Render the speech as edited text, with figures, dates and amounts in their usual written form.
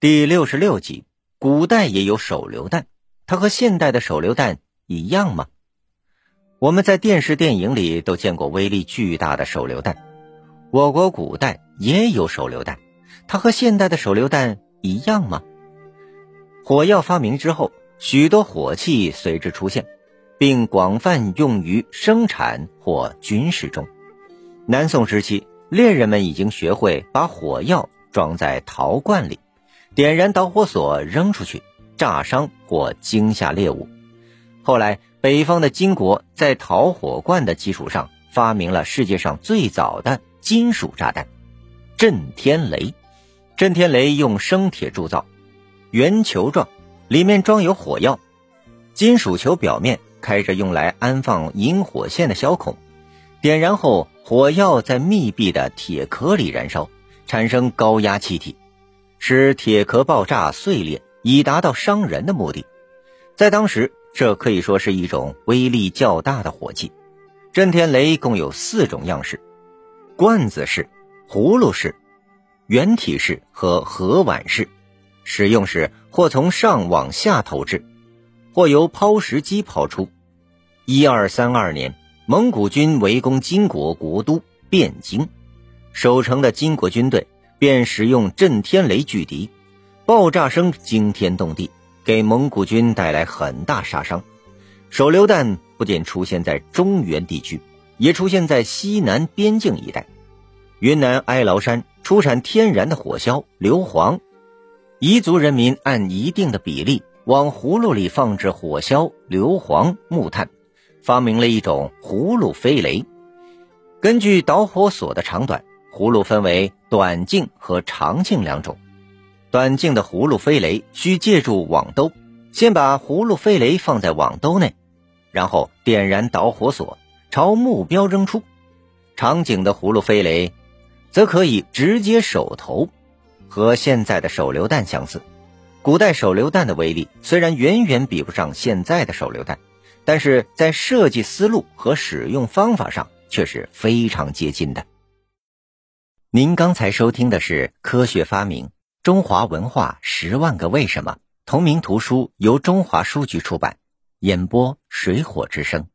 第66集，古代也有手榴弹，它和现代的手榴弹一样吗？我们在电视电影里都见过威力巨大的手榴弹，我国古代也有手榴弹，它和现代的手榴弹一样吗？火药发明之后，许多火器随之出现，并广泛用于生产或军事中。南宋时期，猎人们已经学会把火药装在陶罐里，点燃导火索扔出去，炸伤或惊吓猎物。后来北方的金国在陶火罐的基础上发明了世界上最早的金属炸弹震天雷。震天雷用生铁铸造，圆球状，里面装有火药，金属球表面开着用来安放引火线的小孔，点燃后火药在密闭的铁壳里燃烧，产生高压气体，使铁壳爆炸碎裂，以达到伤人的目的。在当时，这可以说是一种威力较大的火器。震天雷共有4种样式：罐子式、葫芦式、圆体式和盒碗式。使用时或从上往下投掷，或由抛石机抛出。1232年，蒙古军围攻金国国都汴京，守城的金国军队便使用震天雷拒敌，爆炸声惊天动地，给蒙古军带来很大杀伤。手榴弹不仅出现在中原地区，也出现在西南边境一带。云南哀牢山出产天然的火硝、硫磺，彝族人民按一定的比例往葫芦里放置火硝、硫磺、木炭，发明了一种葫芦飞雷。根据导火索的长短，葫芦分为短径和长径2种。短径的葫芦飞雷需借助网兜，先把葫芦飞雷放在网兜内，然后点燃导火索，朝目标扔出。长径的葫芦飞雷则可以直接手投，和现在的手榴弹相似。古代手榴弹的威力虽然远远比不上现在的手榴弹，但是在设计思路和使用方法上却是非常接近的。您刚才收听的是《科学发明：中华文化10万个为什么》，同名图书由中华书局出版，演播水火之声。